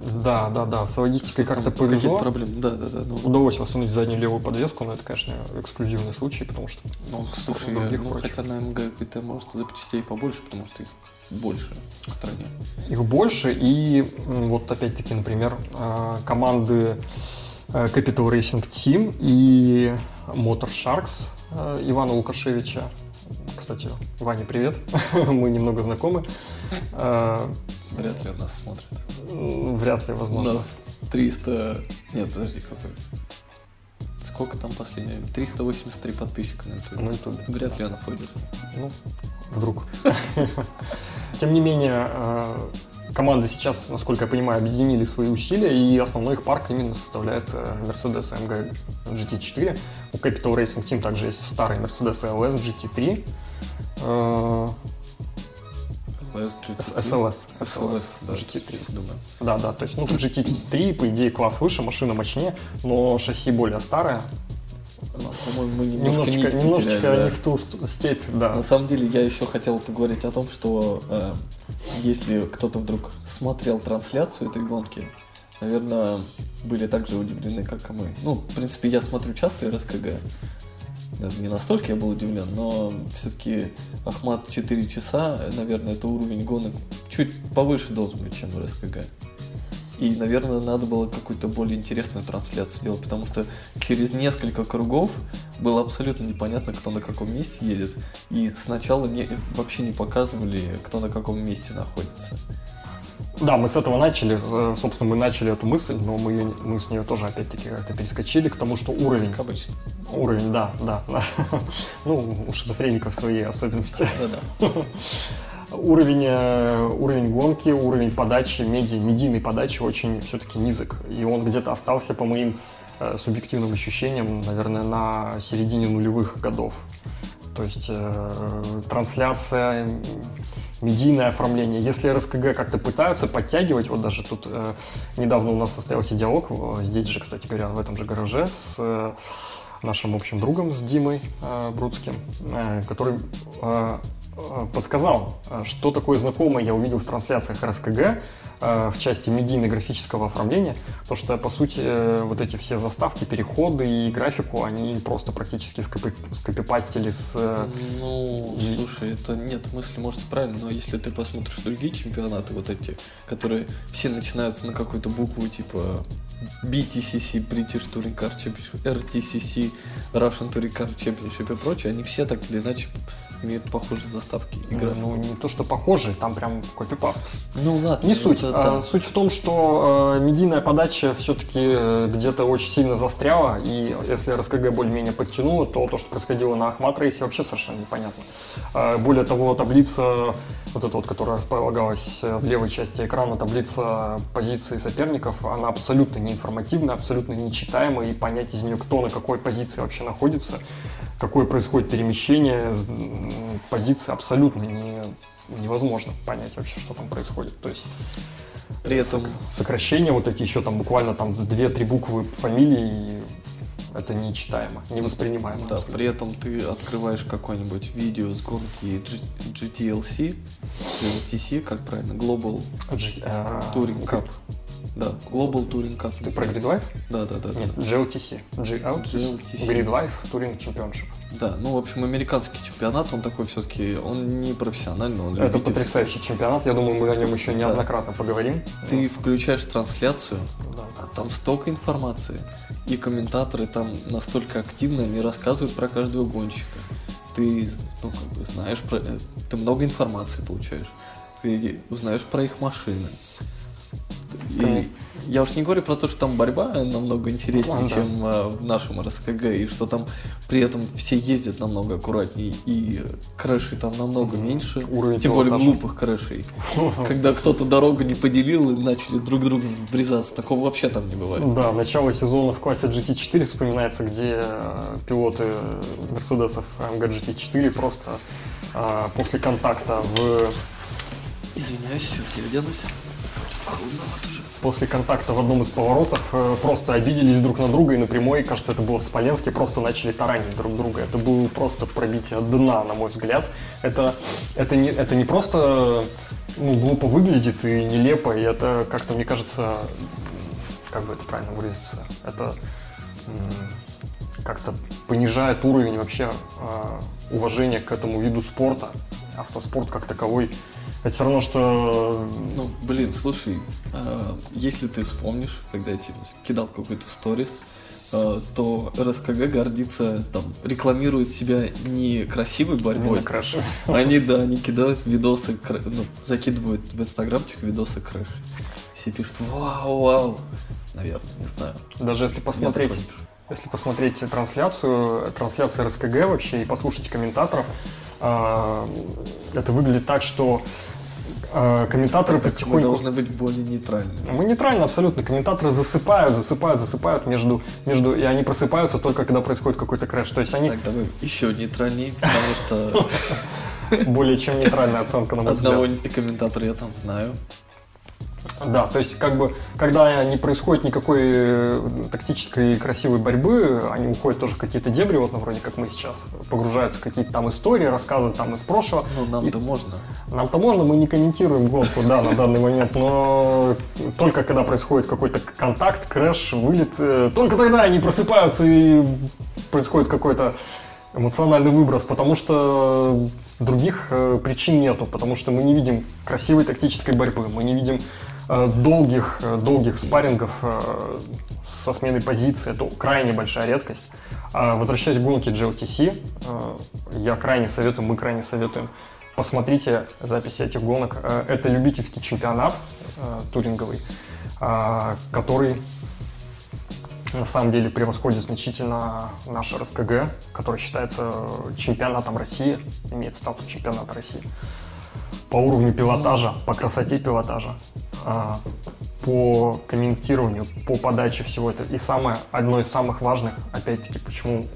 Да, да, да, с логистикой как-то повезло. Проблемы. Да, да, да, ну... Удалось восстановить заднюю левую подвеску, но это, конечно, эксклюзивный случай, потому что... Ну, слушай, я, ну, хотя на МГПТ может запчастей побольше, потому что их больше в стране. Их больше, и вот опять-таки, например, команды Capital Racing Team и Motor Sharks Ивана Лукашевича. Кстати, Ваня, привет, мы немного знакомы. Вряд ли он нас смотрит. Вряд ли, возможно. У нас триста... Нет, подожди, какой? Сколько там последнее? триста восемьдесят три подписчика на ютубе. На ютубе. Вряд ли она ходит. Ну, вдруг. Тем не менее, команды сейчас, насколько я понимаю, объединили свои усилия, и основной их парк именно составляет Mercedes а эм джи джи ти четыре. У Capital Racing Team также есть старый Mercedes эл эс джи ти три. эс эл эс, эс эл эс, эс эл эс, да, джи ти три, думаю. Да, да, то есть, ну, джи ти три, по идее, класс выше, машина мощнее, но шасси более старое. По-моему, мы немножечко, немножечко, немножечко потеряли, не да. в ту степь, да. На самом деле, я еще хотел поговорить о том, что э, если кто-то вдруг смотрел трансляцию этой гонки, наверное, были так же удивлены, как и мы. Ну, в принципе, я смотрю часто эр эс ка гэ. Не настолько я был удивлен, но все-таки Ахмат четыре часа, наверное, это уровень гонок чуть повыше должен быть, чем эр эс ка гэ. И, наверное, надо было какую-то более интересную трансляцию делать, потому что через несколько кругов было абсолютно непонятно, кто на каком месте едет, и сначала не, вообще не показывали, кто на каком месте находится. Да, мы с этого начали, собственно, мы начали эту мысль, но мы, ее, мы с нее тоже опять-таки как-то перескочили к тому, что уровень... Как обычно. Уровень, да, да. да. Ну, у шизофреников свои особенности. Да, да. Уровень, уровень гонки, уровень подачи, меди, медийной подачи очень все-таки низок. И он где-то остался, по моим э, субъективным ощущениям, наверное, на середине нулевых годов. То есть э, трансляция... медийное оформление. Если эр эс ка гэ как-то пытаются подтягивать, вот даже тут э, недавно у нас состоялся диалог, здесь же, кстати говоря, в этом же гараже с э, нашим общим другом, с Димой э, Брудским, э, который э, подсказал, что такое знакомое я увидел в трансляциях эр эс ка гэ э, в части медийно-графического оформления, потому что, по сути, э, вот эти все заставки, переходы и графику, они просто практически скопи- скопипастили с... Э, ну, и... слушай, это нет, мысли, может, правильно, но если ты посмотришь другие чемпионаты, вот эти, которые все начинаются на какую-то букву, типа би ти си си, British Touring Car Championship, эр ти си си, Russian Touring Car Championship и прочее, они все так или иначе... имеют похожие заставки и графики. Ну, не то, что похожие, там прям копипаст. Ну ладно. Не суть. Это, да. Суть в том, что медийная подача все-таки где-то очень сильно застряла, и если эр эс ка гэ более-менее подтянуло, то то, что происходило на Ахмат Рейсе, вообще совершенно непонятно. Более того, таблица, вот эта вот, которая располагалась в левой части экрана, таблица позиций соперников, она абсолютно неинформативна, абсолютно нечитаема, и понять из нее, кто на какой позиции вообще находится, какое происходит перемещение, позиции абсолютно не, невозможно понять вообще, что там происходит. То есть при этом сокращения вот эти еще там буквально там две-три буквы фамилии, это нечитаемо, невоспринимаемо. Да, при этом ты открываешь какое-нибудь видео с гонки джи ти эл си, джи ти си, как правильно, Global G- Touring Cup. Да, Global Touring Cup. Ты про Gridlife? Да, да, да. Нет, да. джи эл ти си. джи эл ти си. Gridlife Touring Championship. Да, ну, в общем, американский чемпионат, он такой все-таки, он не профессиональный, он любительский. Это потрясающий чемпионат, я думаю, мы о нем еще неоднократно да. поговорим. Ты включаешь трансляцию, да. а там столько информации, и комментаторы там настолько активно, они рассказывают про каждого гонщика. Ты, ну, как бы знаешь, про... ты много информации получаешь, ты узнаешь про их машины. И Я уж не говорю про то, что там борьба намного интереснее, ну, да. чем э, в нашем РСКГ, и что там при этом все ездят намного аккуратнее, и крышей там намного mm-hmm. меньше, уровень тем более даже... глупых крышей. Когда кто-то дорогу не поделил и начали друг другу врезаться, такого вообще там не бывает. Да, начало сезона в классе джи ти четыре вспоминается, где пилоты Mercedes эй эм джи джи ти четыре просто э, после контакта в... Извиняюсь, сейчас я оденусь. После контакта в одном из поворотов э, просто обиделись друг на друга и на прямой, кажется, это было в Смоленске, просто начали таранить друг друга. Это было просто пробитие дна, на мой взгляд. Это, это, не, это не просто ну, глупо выглядит и нелепо, и это как-то, мне кажется, как бы это правильно выразиться, это м- как-то понижает уровень вообще э, уважения к этому виду спорта. Автоспорт как таковой. Это все равно, что... Ну, блин, слушай, э, если ты вспомнишь, когда я типа, кидал какой-то сторис, э, то РСКГ гордится, там, рекламирует себя не красивой борьбой. Не они, да, они кидают видосы, ну, закидывают в инстаграмчик видосы крыши. Все пишут «Вау-вау!» Наверное, не знаю. Даже если посмотреть... Если посмотреть трансляцию, трансляцию РСКГ вообще и послушать комментаторов, э, это выглядит так, что э, комментаторы так потихоньку... Мы должны быть более нейтральными. Мы нейтральны абсолютно. Комментаторы засыпают, засыпают, засыпают между... между и они просыпаются только когда происходит какой-то крэш. То есть они... Так, давай еще нейтральнее, потому что... Более чем нейтральная оценка, на мой взгляд. Одного комментатора я там знаю. Да, то есть как бы, когда не происходит никакой тактической и красивой борьбы, они уходят тоже в какие-то дебри, вот, ну, вроде как мы сейчас, погружаются в какие-то там истории, рассказы там из прошлого. Ну, нам-то и... можно. Нам-то можно, мы не комментируем гонку, да, на данный момент, но только когда происходит какой-то контакт, крэш, вылет, только тогда они просыпаются и происходит какой-то эмоциональный выброс, потому что... Других э, причин нету, потому что мы не видим красивой тактической борьбы, мы не видим э, долгих, э, долгих спаррингов э, со сменой позиции, это крайне большая редкость. А возвращаясь к гонке джи эл ти си, э, я крайне советую, мы крайне советуем, посмотрите записи этих гонок. Э, это любительский чемпионат э, туринговый, э, который на самом деле превосходит значительно наш РСКГ, который считается чемпионатом России, имеет статус чемпионата России. По уровню пилотажа, по красоте пилотажа, по комментированию, по подаче всего этого. И самое, одно из самых важных, опять-таки, почему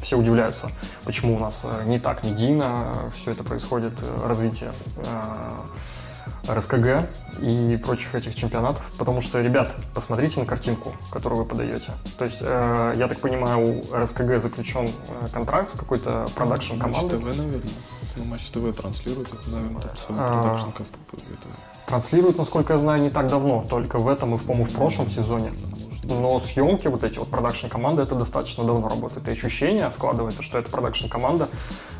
все удивляются, почему у нас не так, не едино все это происходит, развитие РСКГ и прочих этих чемпионатов, потому что, ребят, посмотрите на картинку, которую вы подаете. То есть, э, я так понимаю, у РСКГ заключен контракт с какой-то продакшн-командой. Матч ТВ, наверное. Ну, Матч ТВ транслирует, наверное, там свою продакшн-компанию. Транслирует, насколько я знаю, не так давно, только в этом и, по-моему, в прошлом сезоне. Но съемки, вот эти вот продакшн-команды, это достаточно давно работает. И ощущение складывается, что эта продакшн-команда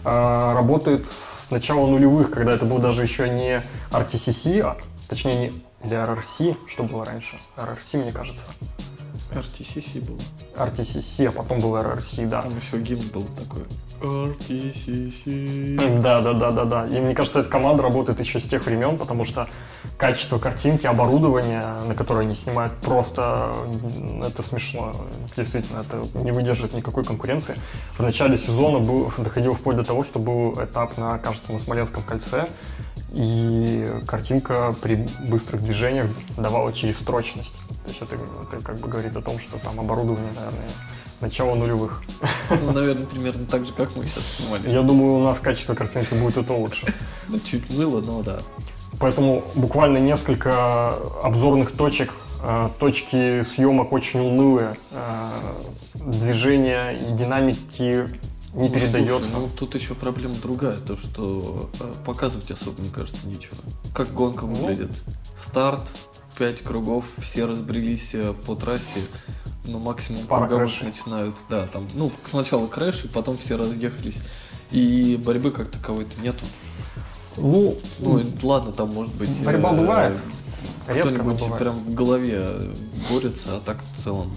э, работает с начала нулевых, когда это был даже еще не ар ти си си, а, точнее, не, или ар эр си, что было раньше. ар эр си, мне кажется. ар ти си си было. ар ти си си, а потом был ар эр си, да. Там еще гимн был такой. ар ти си си. Да-да-да-да-да. И мне кажется, эта команда работает еще с тех времен, потому что качество картинки, оборудование, на которое они снимают, просто это смешно. Действительно, это не выдерживает никакой конкуренции. В начале сезона был, доходил вплоть до того, что был этап, на, кажется, на Смоленском кольце, и картинка при быстрых движениях давала через строчность. То есть это, это как бы говорит о том, что там оборудование, наверное, начало нулевых. Ну, наверное, примерно так же, как мы сейчас снимали. Я думаю, у нас качество картинки будет и то лучше. Ну, чуть мыло, но да. Поэтому буквально несколько обзорных точек, точки съемок очень унылые, движения и динамики не ну, передается. Слушай, ну тут еще проблема другая, то что показывать особо, мне кажется, нечего. Как гонка выглядит? Старт, пять кругов, все разбрелись по трассе. Ну, максимум круговых начинают, да, там, ну, сначала крэш, и потом все разъехались, и борьбы как таковой-то нету. Ну, ну, ну ладно, там, может быть, борьба э, бывает. Кто-нибудь бывает. Прям в голове борется, а так в целом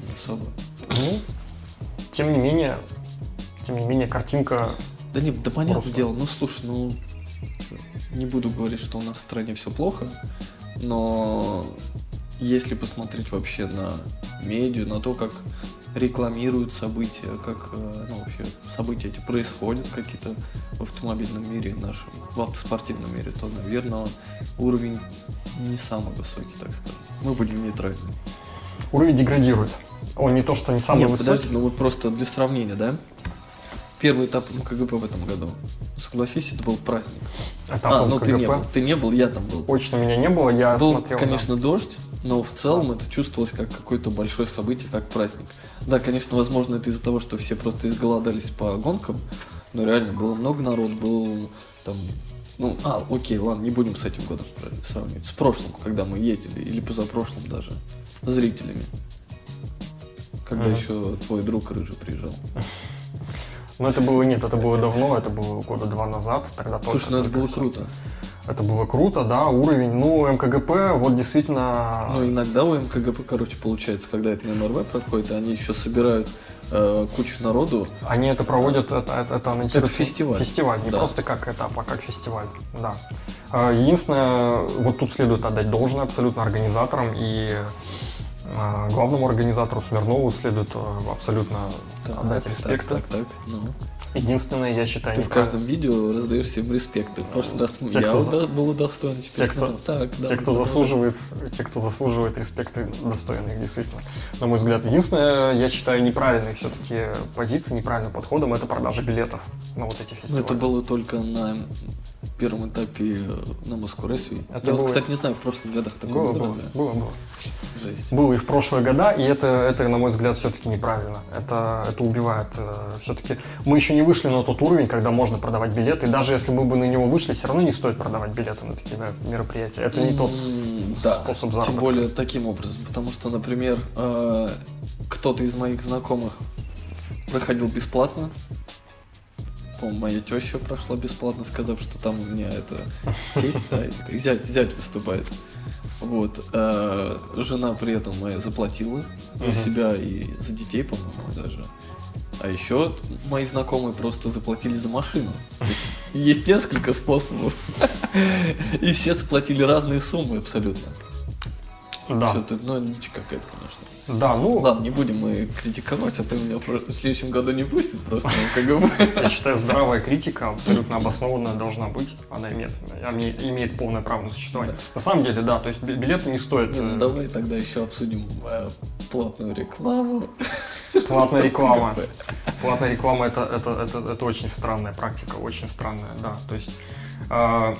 не особо. Ну, тем не менее, тем не менее, картинка... Да нет, да понятное просто... дело, ну, слушай, ну, не буду говорить, что у нас в стране все плохо, но... если посмотреть вообще на медиа, на то, как рекламируют события, как ну, вообще события эти происходят какие-то в автомобильном мире нашем, в автоспортивном мире, то, наверное, уровень не самый высокий, так сказать. Мы будем нейтральны. Уровень деградирует. Он не то, что не самый Нет, высокий. Подожди, ну вот просто для сравнения, да? Первый этап МКГП в этом году. Согласись, это был праздник. Этап а, МКГП? Ну ты не был, ты не был, я там был. Очно меня не было, я был, смотрел. Был, конечно, да. дождь, но в целом да. это чувствовалось как какое-то большое событие, как праздник. Да, конечно, возможно, это из-за того, что все просто изголодались по гонкам, но реально было много народу, был там... Ну, а, окей, ладно, не будем с этим годом сравнивать. С прошлым, когда мы ездили, или позапрошлым даже, зрителями. Когда mm-hmm. еще твой друг Рыжий приезжал. Ну, это было, нет, это было давно, это было года два назад. Тогда Слушай, ну это было все. круто. Это было круто, да, уровень, ну, МКГП, вот действительно... Ну, иногда у МКГП, короче, получается, когда это на МРВ проходит, они еще собирают э, кучу народу. Они это проводят, это, это, это анонсируют... Это фестиваль. Фестиваль, не да. просто как этап, а как фестиваль, да. Единственное, вот тут следует отдать должное абсолютно организаторам и... Главному организатору Смирнову следует абсолютно так, отдать так, респект. Так, так, так, ну. Единственное, я считаю... Ты в каждом как... видео раздаешь всем респект. В прошлый раз те, я кто... был удостоен. Те, кто, так, да, те, кто да, заслуживает, да. те, кто заслуживает респекта, достойны их, действительно. На мой взгляд, единственное, я считаю, неправильной все-таки позицией, неправильным подходом это продажа билетов на вот эти фестивали. Но это было только на... В первом этапе на Москву-Ресви. Я было... вот, кстати, не знаю, в прошлых годах такого было. Было, было, было, было. Жесть. Было и в прошлые года, и это, это, на мой взгляд, все-таки неправильно. Это, это убивает. Все-таки мы еще не вышли на тот уровень, когда можно продавать билеты. И даже если мы бы на него вышли, все равно не стоит продавать билеты на такие мероприятия. Это не тот да, способ заработка. Тем более таким образом. Потому что, например, кто-то из моих знакомых проходил бесплатно. Моя теща прошла бесплатно, сказав, что там у меня это тесть, да, зять, зять выступает. Вот. А жена при этом моя заплатила за себя и за детей, по-моему, даже. А еще мои знакомые просто заплатили за машину. Есть несколько способов. И все заплатили разные суммы абсолютно. Да. Все, это, ну, дичь какая-то, конечно. Да, ну... Ладно, не будем мы критиковать, а ты меня в следующем году не пустит просто на МКГБ. Я считаю, здравая критика, абсолютно обоснованная должна быть. Она имеет, имеет полное право на существование. Да. На самом деле, да, то есть билеты не стоят... Не, ну, давай тогда еще обсудим платную рекламу. Платная реклама. Платная реклама – это, это, это, это очень странная практика, очень странная, да. То есть... Э-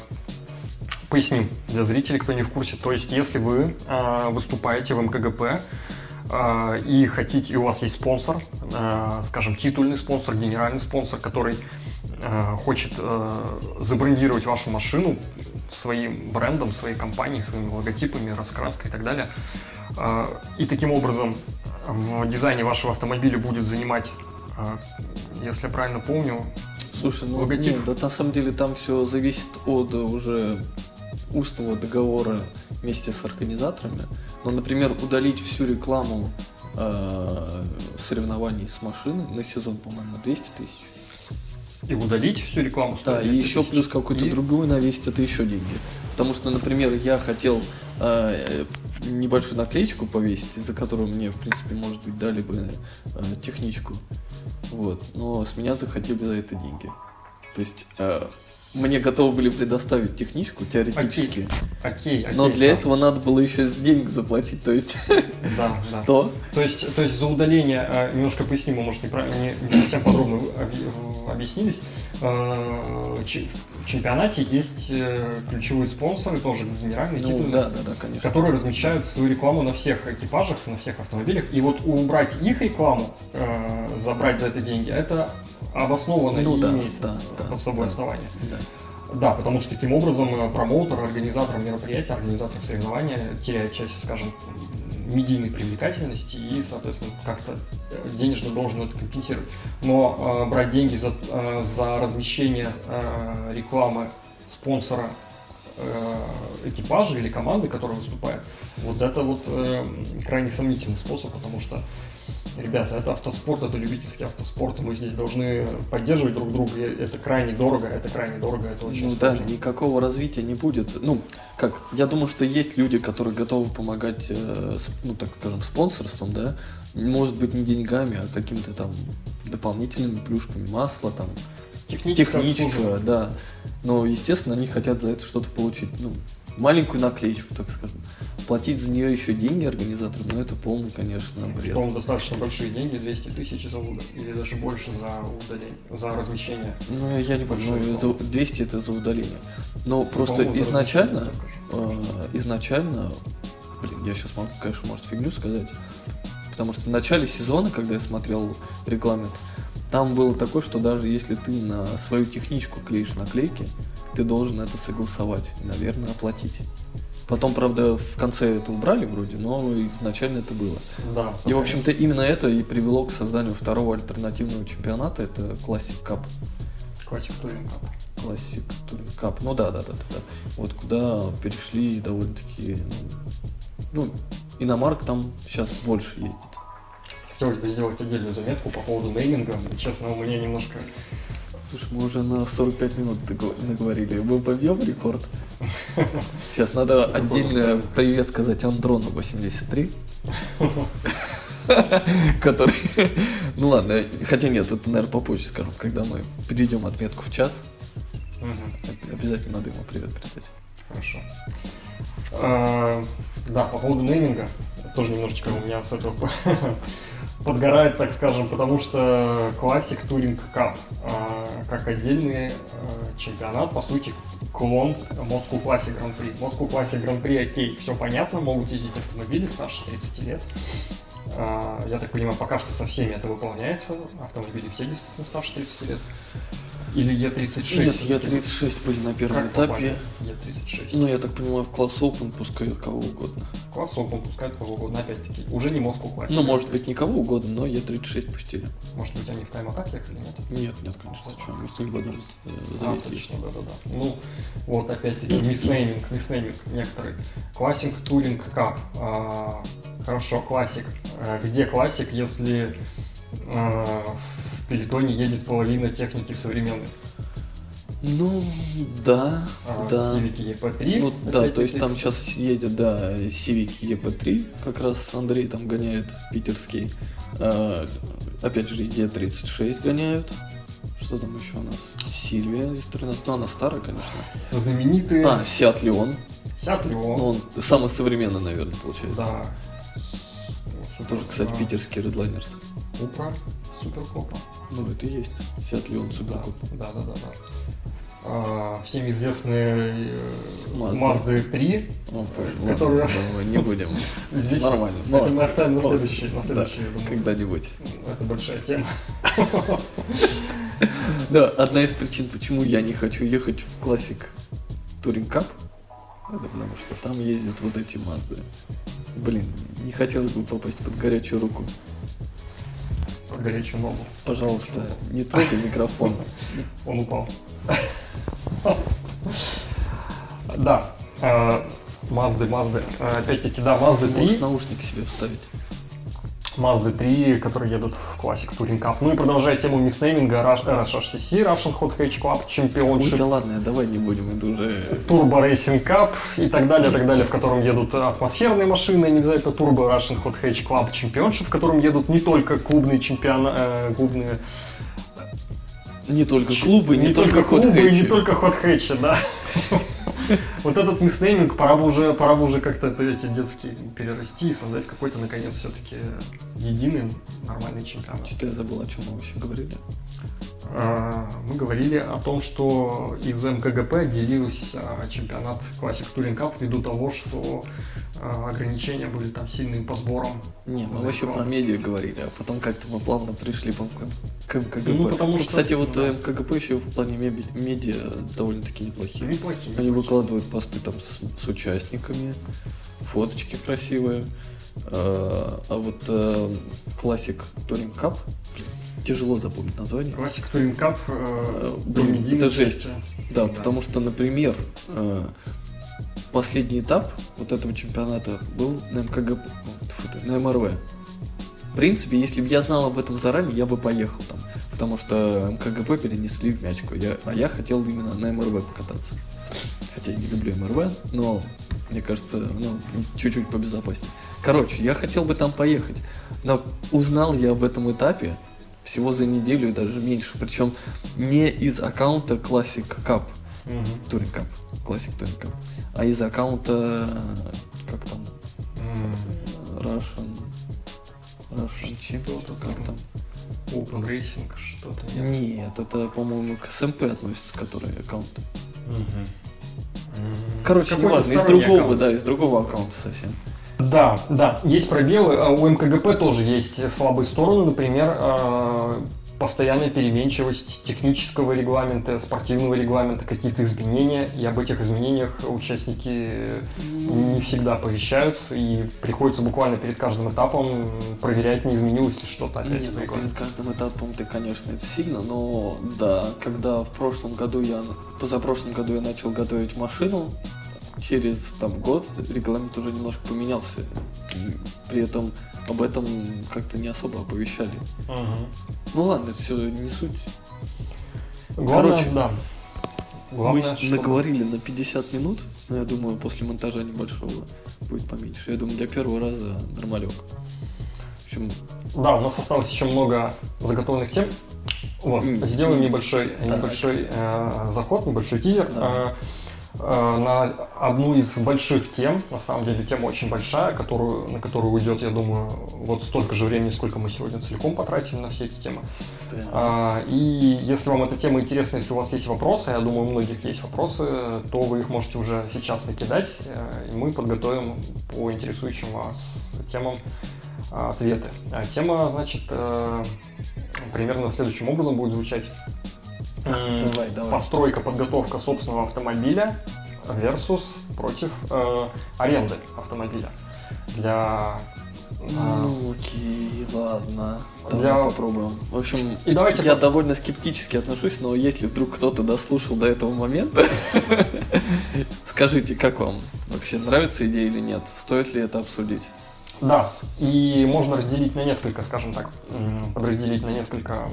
Поясним для зрителей, кто не в курсе. То есть, если вы э, выступаете в МКГП э, и хотите, и у вас есть спонсор, э, скажем, титульный спонсор, генеральный спонсор, который э, хочет э, забрендировать вашу машину своим брендом, своей компанией, своими логотипами, раскраской и так далее, э, и таким образом в дизайне вашего автомобиля будет занимать, э, если я правильно помню, Слушай, ну логотип. Нет, да, на самом деле там все зависит от уже... устного договора вместе с организаторами, но, например, удалить всю рекламу э, соревнований с машины на сезон, по-моему, на двести тысяч. И удалить всю рекламу с машины? Да, и еще плюс какую-то и... другую навесить, это еще деньги. Потому что, например, я хотел э, небольшую наклеечку повесить, из-за которой мне, в принципе, может быть, дали бы э, техничку. Вот. Но с меня захотели за это деньги. То есть... Э, Мне готовы были предоставить техничку, теоретически. Окей, окей, окей, но для да. этого надо было еще деньги заплатить, то есть... Да, да. Что? То есть, то есть за удаление, немножко поясним, мы, может, не, не совсем подробно объяснились. В чемпионате есть ключевые спонсоры, тоже генеральные, ну, титульные, да, да, да, конечно, которые размещают свою рекламу на всех экипажах, на всех автомобилях. И вот убрать их рекламу, забрать за это деньги, это... обоснованно ну, и да, имеет да, под собой да, основание. Да. да, потому что таким образом промоутер, организатор мероприятия, организатор соревнования, те части, скажем, медийной привлекательности и, соответственно, как-то денежно должен это компенсировать. Но э, брать деньги за, э, за размещение э, рекламы спонсора э, экипажа или команды, которая выступает, вот это вот э, крайне сомнительный способ, потому что Ребята, это автоспорт, это любительский автоспорт, мы здесь должны поддерживать друг друга, это крайне дорого, это крайне дорого, это очень Ну сложно. Да, никакого развития не будет. Ну, как, я думаю, что есть люди, которые готовы помогать, э, ну, так скажем, спонсорством, да, может быть, не деньгами, а какими-то там дополнительными плюшками, масла, там, техничка, да, но, естественно, они хотят за это что-то получить, ну, маленькую наклеечку, так скажем. Платить за нее еще деньги организаторам, но это полный, конечно, бред. По-моему, достаточно большие деньги, двести тысяч за УДА, или даже больше за удаление, за размещение. Ну, я не понимаю, двести это за удаление. Но просто изначально, э, изначально, блин, я сейчас могу, конечно, может, фигню сказать, потому что в начале сезона, когда я смотрел регламент, там было такое, что даже если ты на свою техничку клеишь наклейки, ты должен это согласовать и, наверное, оплатить. Потом, правда, в конце это убрали вроде, но изначально это было. Да, и, в общем-то, именно это и привело к созданию второго альтернативного чемпионата, это Classic Cup. Classic Touring Cup. Classic Touring Cup, ну да, да, да, да. Вот куда перешли довольно-таки, ну, ну, иномарок там сейчас больше ездит. Хотелось бы сделать отдельную заметку по поводу нейминга, честно, у меня немножко... Слушай, мы уже на сорок пять минут наговорили, мы побьем рекорд. Сейчас надо отдельно привет сказать Андрону восемьдесят три, который... Ну ладно, хотя нет, это, наверное, попозже скажем, когда мы перейдем отметку в час. Обязательно надо ему привет передать. Хорошо. Да, по поводу нейминга, тоже немножечко у меня с этого... подгорает, так скажем, потому что Classic Touring Cup э, как отдельный э, чемпионат, по сути, клон Moscow Classic Grand Prix. Moscow Classic Grand Prix, окей, все понятно, могут ездить автомобили старше тридцати лет. Э, я так понимаю, пока что со всеми это выполняется, автомобили все действительно старше тридцати лет. Или Е тридцать шесть? Нет, Е тридцать шесть были на первом как этапе. Е тридцать шесть. Ну, я так понимаю, в класс Open пускают кого угодно. Класс Open пускают кого угодно, опять-таки. Уже не Moscow Classic. Ну, может быть, не кого угодно, но Е тридцать шесть пустили. Может быть, они в Каймаках ехали, нет? Нет, нет, конечно. Что, мы с ним в одном завете. А, точно, да-да-да. Ну, вот, опять-таки, миснейминг, миснейминг некоторый. Classic Touring Cup. А, хорошо, Classic. А, где Classic, если... А, в Пелетоне едет половина техники современной. Ну, да, а, да. Civic и пэ три. Ну, да, то есть там сейчас ездят, да, Civic и пэ три, как раз Андрей там гоняет, питерский. А, опять же, Е тридцать шесть гоняют. Что там еще у нас? Сильвия здесь тринадцать, ну она старая, конечно. Знаменитый... А, Сиат Леон. Сиат Леон. Ну, он самый современный, наверное, получается. Да. Супер... Тоже, кстати, питерский редлайнерс. Опа. Суперкопа. Ну, это и есть. Сиат Леон Суперкопа. Да, да, да, да. А, всем известные Мазды три. О, пожалуйста, которые... мы не будем. Здесь... Нормально. Это мы оставим на следующий, на следующий, да, когда-нибудь. Это большая тема. Да, одна из причин, почему я не хочу ехать в Classic Touring Cup, это потому что там ездят вот эти Мазды. Блин, не хотелось бы попасть под горячую руку. Под горячую ногу. Пожалуйста, не трогай микрофон. Он упал. Да, Мазды, Мазды. Опять-таки, да, Мазды три. Можешь наушник себе вставить. Мазды три, которые едут в Classic Touring Cup. Ну и продолжая тему миснейминга, эр эс си си, Russian Hot Hatch Club, Championship. Ой, да ладно, давай не будем, это уже... Turbo Racing Cup и так далее, так далее, в котором едут атмосферные машины, не обязательно Turbo Russian Hot Hatch Club, Championship, в котором едут не только клубные чемпионы, э, клубные... Не только клубы, не, не только хот-хэтчи. Не только хот-хэтчи, да. Вот этот миснейминг пора бы уже, пора бы уже как-то эти детские перерасти и создать какой-то, наконец, все-таки единый нормальный чемпионат. Что-то я забыл, о чем мы вообще говорили. Мы говорили о том, что из эм ка гэ пэ отделился чемпионат Classic Touring Cup ввиду того, что ограничения были там сильные по сборам. Не, мы вообще про медиа говорили, а потом как-то мы плавно пришли к эм ка гэ пэ. Ну, потому что, кстати, вот да. эм ка гэ пэ еще в плане медиа довольно-таки неплохие. неплохие Они неплохие. Выкладывают посты там с, с участниками, фоточки красивые. А, а вот Classic Touring Cup... Тяжело запомнить название. Classic Touring Cup. Э, Блин, это жесть. Да, да, потому что, например, э, последний этап вот этого чемпионата был на эм ка гэ пэ, на эм эр вэ. В принципе, если бы я знал об этом заранее, я бы поехал там. Потому что МКГП перенесли в Мячку, я, а я хотел именно на МРВ покататься. Хотя я не люблю МРВ, но мне кажется, ну, чуть-чуть побезопаснее. Короче, я хотел бы там поехать, но узнал я об этом этапе всего за неделю и даже меньше. Причем не из аккаунта Classic Cup, mm-hmm. Touring Cup, Classic Touring Cup, а из аккаунта, как там, mm-hmm. Russian, Russian Championship, как там? Open Racing, что-то нет? Нет, это, по-моему, к СМП относится, который аккаунт. Mm-hmm. Короче, ну ладно, из другого, аккаунт. да, из другого аккаунта совсем. Да, да, есть пробелы, у МКГП тоже есть слабые стороны, например, постоянная переменчивость технического регламента, спортивного регламента, какие-то изменения, и об этих изменениях участники не всегда оповещаются, и приходится буквально перед каждым этапом проверять, не изменилось ли что-то опять. Нет, ну, перед каждым этапом ты, конечно, это сильно, но да, когда в прошлом году я, позапрошлом году я начал готовить машину, через там год регламент уже немножко поменялся, при этом об этом как-то не особо оповещали. Ага. Ну ладно, это все не суть. Главное, короче, да. Главное, мы чтобы... наговорили на пятьдесят минут, но я думаю, после монтажа небольшого будет поменьше. Я думаю, для первого раза нормалек. В общем... Да, у нас осталось еще много заготовленных тем. Вот, mm-hmm. Сделаем небольшой, mm-hmm. небольшой э, заход, небольшой тизер. Да. На одну из больших тем, на самом деле тема очень большая, которую, на которую уйдет, я думаю, вот столько же времени, сколько мы сегодня целиком потратили на все эти темы. Да. А, и если вам эта тема интересна, если у вас есть вопросы, я думаю, у многих есть вопросы, то вы их можете уже сейчас накидать, и мы подготовим по интересующим вас темам ответы. А тема, значит, примерно следующим образом будет звучать. Давай, давай. Постройка, подготовка собственного автомобиля versus против э, аренды автомобиля. Для... Э, ну окей, ладно. Давай для... попробуем. В общем, и давайте я по... довольно скептически отношусь, но если вдруг кто-то дослушал до этого момента, скажите, как вам? Вообще нравится идея или нет? Стоит ли это обсудить? Да, и можно разделить на несколько, скажем так, подразделить на несколько...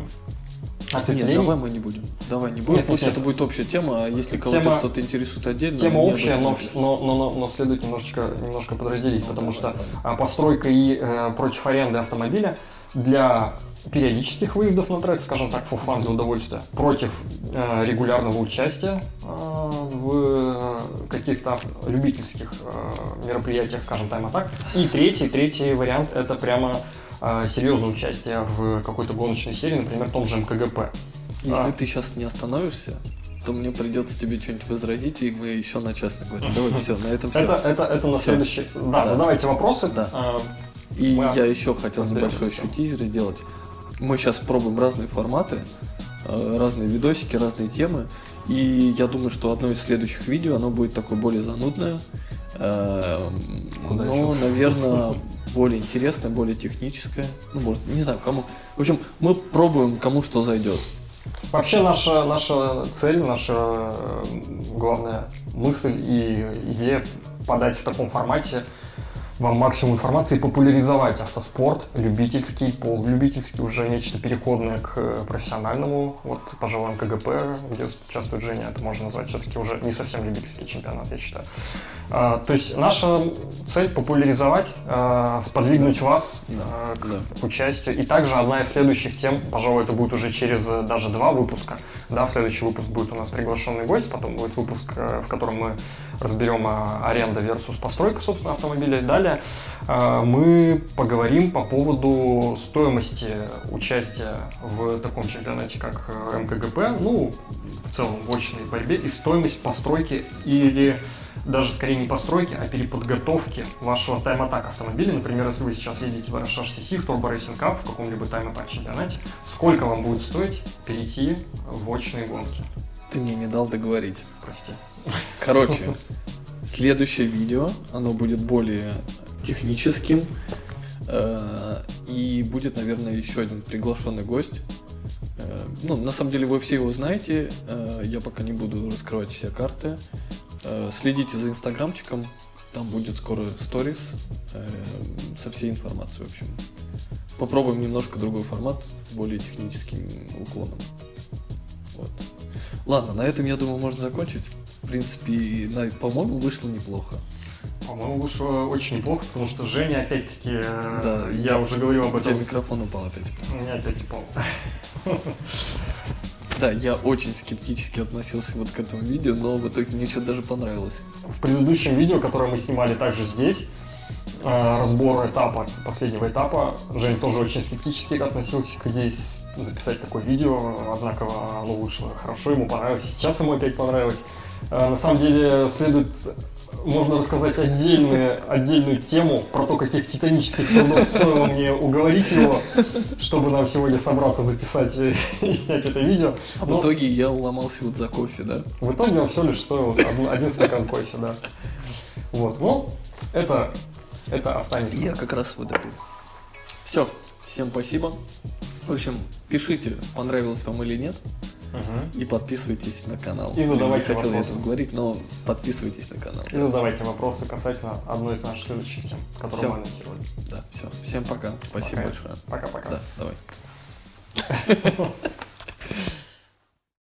Нет, давай мы не будем. Давай не будем. Нет, Пусть нет. это будет общая тема, а если кого-то тема... что-то интересует отдельно. Тема общая, но, но, но, но следует немножечко, немножко подразделить, ну, потому давай, что давай. Постройка и э, против аренды автомобиля для периодических выездов на трек, скажем так, фофан для удовольствия, против э, регулярного участия э, в каких-то любительских э, мероприятиях, скажем, тайм-атак. И третий, третий вариант это прямо. Серьезное участие в какой-то гоночной серии, например, в том же МКГП. Если а. ты сейчас не остановишься, то мне придется тебе что-нибудь возразить, и мы еще на час наговорим. Давай, все, на этом все. Это, это, это на следующий. Да, да, задавайте вопросы. Да. А, и мы... я еще хотел небольшой еще тизер сделать. Мы сейчас пробуем разные форматы, разные видосики, разные темы. И я думаю, что одно из следующих видео, оно будет такое более занудное. Куда но, еще? наверное... более интересное, более техническое. Ну, может, не знаю, кому. В общем, мы пробуем, кому что зайдет. Вообще, наша, наша цель, наша главная мысль и идея подать в таком формате вам максимум информации и популяризовать автоспорт, любительский, полулюбительский, уже нечто переходное к профессиональному. Вот, пожалуй, МКГП, где участвует Женя, это можно назвать все-таки уже не совсем любительский чемпионат, я считаю. А, то есть наша цель популяризовать, а, сподвигнуть да. вас да. А, к, да. к участию. И также одна из следующих тем, пожалуй, это будет уже через даже два выпуска. Да, в следующий выпуск будет у нас приглашенный гость, потом будет выпуск, в котором мы разберем а, аренда versus постройка собственного автомобиля. Далее а, мы поговорим по поводу стоимости участия в таком чемпионате, как МКГП, ну, в целом в очной борьбе, и стоимость постройки или даже скорее не постройки, а переподготовки вашего тайм-атак автомобиля. Например, если вы сейчас едете в эр эс ка гэ, в Turbo Racing Cup, в каком-либо тайм-атак чемпионате, сколько вам будет стоить перейти в очные гонки? Ты мне не дал договорить. Прости. Короче, следующее видео, оно будет более техническим, и будет, наверное, еще один приглашенный гость. Ну, на самом деле, вы все его знаете, я пока не буду раскрывать все карты. Следите за инстаграмчиком, там будет скоро сторис э, со всей информацией, в общем. попробуем немножко другой формат, более техническим уклоном. Вот. Ладно, на этом, я думаю, можно закончить. В принципе, на, по-моему, вышло неплохо. По-моему, вышло очень неплохо, потому что Женя, опять-таки, да, я, я уже говорил об этом. У тебя микрофон упал опять. У меня опять упал. Да, я очень скептически относился вот к этому видео, но в итоге мне что-то даже понравилось. В предыдущем видео, которое мы снимали также здесь, разбор этапа, последнего этапа, Женя тоже очень скептически относился к идее записать такое видео, однако оно вышло хорошо, ему понравилось, сейчас ему опять понравилось. На самом деле следует... Можно рассказать отдельную, отдельную тему про то, каких титанических трудов стоило мне уговорить его, чтобы нам сегодня собраться записать и снять это видео. А в Но... итоге я ломался вот за кофе, да? В итоге он все лишь стоил один стакан кофе, да. Вот, ну, это, это останется. Я как раз выдавил. Все, всем спасибо. В общем, пишите, понравилось вам или нет. Угу. И подписывайтесь на канал. И задавайте вопросы. Я не хотел этого говорить, но подписывайтесь на канал. И задавайте вопросы касательно одной из наших следующих тем, которую все. мы анонсировали. Да, все. Всем пока. Спасибо пока. большое. Пока-пока. Да, давай.